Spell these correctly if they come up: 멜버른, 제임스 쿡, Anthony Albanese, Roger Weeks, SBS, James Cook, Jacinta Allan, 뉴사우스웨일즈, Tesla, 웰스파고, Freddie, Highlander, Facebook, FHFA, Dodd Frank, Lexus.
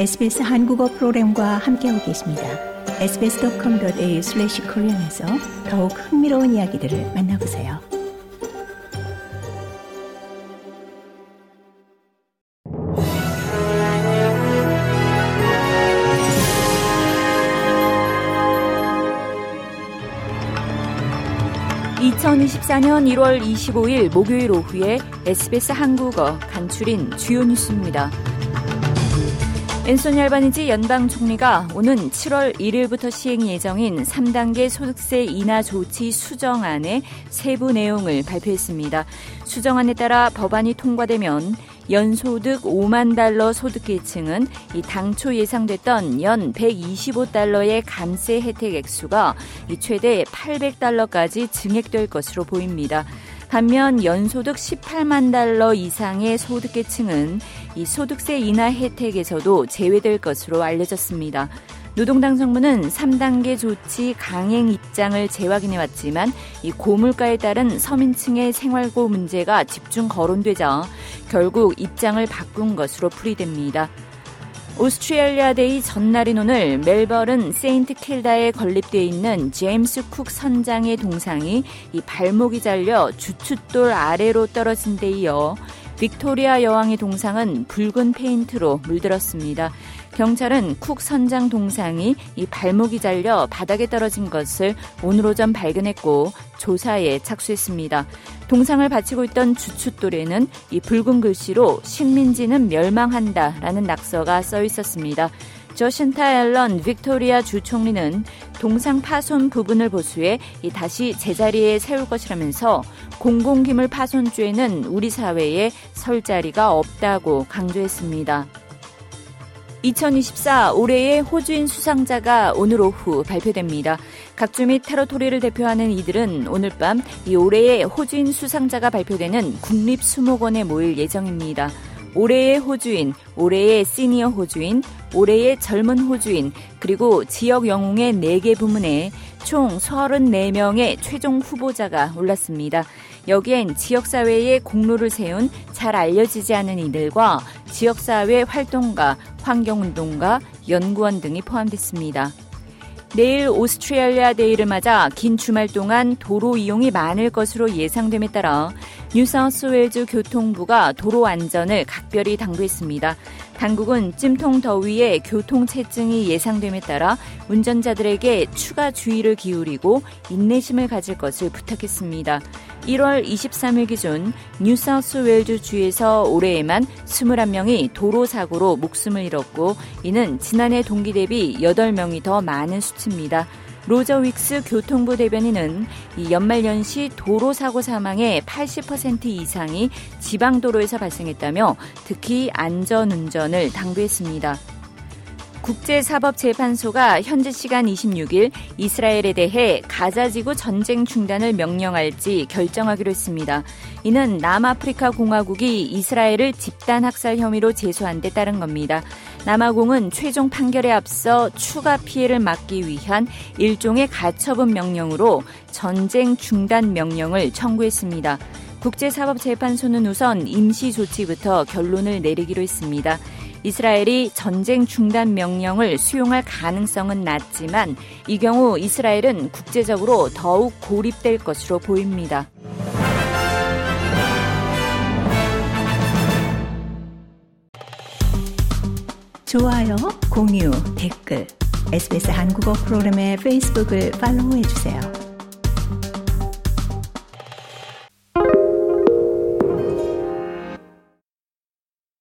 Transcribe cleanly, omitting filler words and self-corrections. SBS 한국어 프로그램과 함께하고 계십니다. sbs.com.au/korean에서 더욱 흥미로운 이야기들을 만나보세요. (2024년 1월 25일) 목요일 오후에 SBS 한국어 간추린 주요 뉴스입니다. 앤소니 알바니지 연방총리가 오는 7월 1일부터 시행 예정인 3단계 소득세 인하 조치 수정안의 세부 내용을 발표했습니다. 수정안에 따라 법안이 통과되면 연소득 5만 달러 소득계층은 이 당초 예상됐던 연 125달러의 감세 혜택 액수가 이 최대 800달러까지 증액될 것으로 보입니다. 반면 연소득 18만 달러 이상의 소득계층은 이 소득세 인하 혜택에서도 제외될 것으로 알려졌습니다. 노동당 정부는 3단계 조치 강행 입장을 재확인해왔지만 이 고물가에 따른 서민층의 생활고 문제가 집중 거론되자 결국 입장을 바꾼 것으로 풀이됩니다. 오스트레일리아 데이 전날인 오늘 멜버른 세인트 킬다에 건립돼 있는 제임스 쿡 선장의 동상이 이 발목이 잘려 주춧돌 아래로 떨어진 데 이어 빅토리아 여왕의 동상은 붉은 페인트로 물들었습니다. 경찰은 쿡 선장 동상이 이 발목이 잘려 바닥에 떨어진 것을 오늘 오전 발견했고 조사에 착수했습니다. 동상을 받치고 있던 주춧돌에는 이 붉은 글씨로 식민지는 멸망한다라는 낙서가 써 있었습니다. 저신타 앨런 빅토리아 주총리는 동상 파손 부분을 보수해 다시 제자리에 세울 것이라면서 공공기물 파손죄는 우리 사회에 설 자리가 없다고 강조했습니다. 2024 올해의 호주인 수상자가 오늘 오후 발표됩니다. 각주 및 테러토리를 대표하는 이들은 오늘 밤 이 올해의 호주인 수상자가 발표되는 국립수목원에 모일 예정입니다. 올해의 호주인, 올해의 시니어 호주인, 올해의 젊은 호주인, 그리고 지역 영웅의 4개 부문에 총 34명의 최종 후보자가 올랐습니다. 여기엔 지역사회에 공로를 세운 잘 알려지지 않은 이들과 지역사회 활동가, 환경운동가, 연구원 등이 포함됐습니다. 내일 오스트레일리아 데이를 맞아 긴 주말 동안 도로 이용이 많을 것으로 예상됨에 따라 뉴사우스웨일즈 교통부가 도로 안전을 각별히 당부했습니다. 당국은 찜통 더위에 교통체증이 예상됨에 따라 운전자들에게 추가 주의를 기울이고 인내심을 가질 것을 부탁했습니다. 1월 23일 기준 뉴사우스웨일즈 주에서 올해에만 21명이 도로사고로 목숨을 잃었고 이는 지난해 동기 대비 8명이 더 많은 수치입니다. 로저 윅스 교통부 대변인은 이 연말연시 도로사고 사망의 80% 이상이 지방도로에서 발생했다며 특히 안전운전을 당부했습니다. 국제사법재판소가 현지시간 26일 이스라엘에 대해 가자지구 전쟁 중단을 명령할지 결정하기로 했습니다. 이는 남아프리카공화국이 이스라엘을 집단학살 혐의로 제소한 데 따른 겁니다. 남아공은 최종 판결에 앞서 추가 피해를 막기 위한 일종의 가처분 명령으로 전쟁 중단 명령을 청구했습니다. 국제사법재판소는 우선 임시 조치부터 결론을 내리기로 했습니다. 이스라엘이 전쟁 중단 명령을 수용할 가능성은 낮지만 이 경우 이스라엘은 국제적으로 더욱 고립될 것으로 보입니다. 좋아요, 공유, 댓글, SBS 한국어 프로그램의 페이스북을 팔로우해주세요.